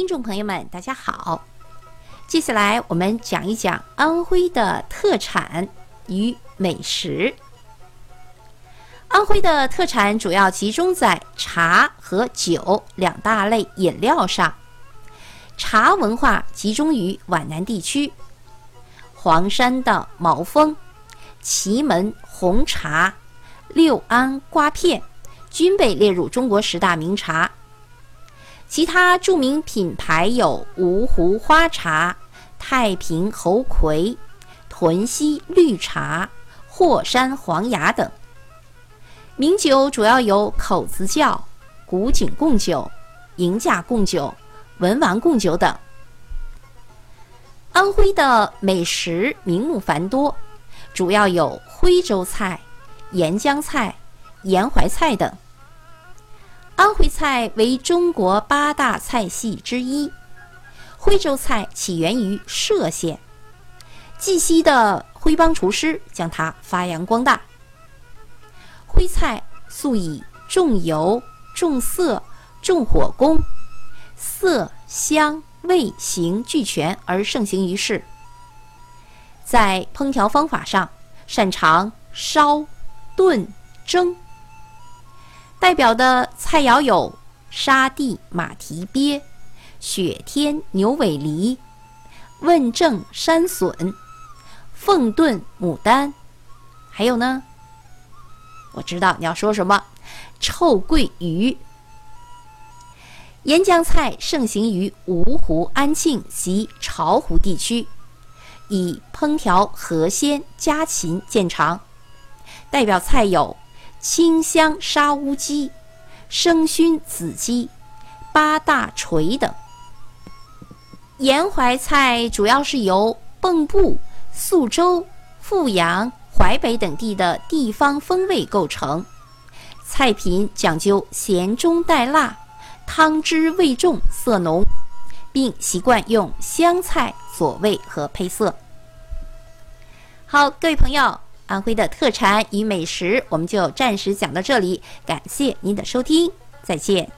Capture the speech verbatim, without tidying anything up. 听众朋友们，大家好。接下来我们讲一讲安徽的特产与美食。安徽的特产主要集中在茶和酒两大类饮料上。茶文化集中于皖南地区，黄山的毛峰、祁门红茶、六安瓜片均被列入中国十大名茶。其他著名品牌有芜湖花茶、太平猴魁、屯溪绿茶、霍山黄芽等。名酒主要有口子窖、古井贡酒、迎驾贡酒、文玩贡酒等。安徽的美食名目繁多，主要有徽州菜、沿江菜、沿淮菜等。安徽菜为中国八大菜系之一。徽州菜起源于歙县，绩溪的徽帮厨师将它发扬光大。徽菜素以重油、重色、重火功，色、香、味、形俱全而盛行于世。在烹调方法上，擅长烧、炖、蒸。代表的菜肴有沙地马蹄鳖、雪天牛尾梨、问政山笋、凤炖牡丹，还有呢，我知道你要说什么，臭鳜鱼。沿江菜盛行于芜湖、安庆及巢湖地区，以烹调河鲜、家禽见长。代表菜有清香沙乌鸡、生熏子鸡、八大锤等。沿淮菜主要是由蚌埠、宿州、阜阳、淮北等地的地方风味构成，菜品讲究咸中带辣，汤汁味重色浓，并习惯用香菜佐味和配色。好，各位朋友，安徽的特产与美食我们就暂时讲到这里，感谢您的收听，再见。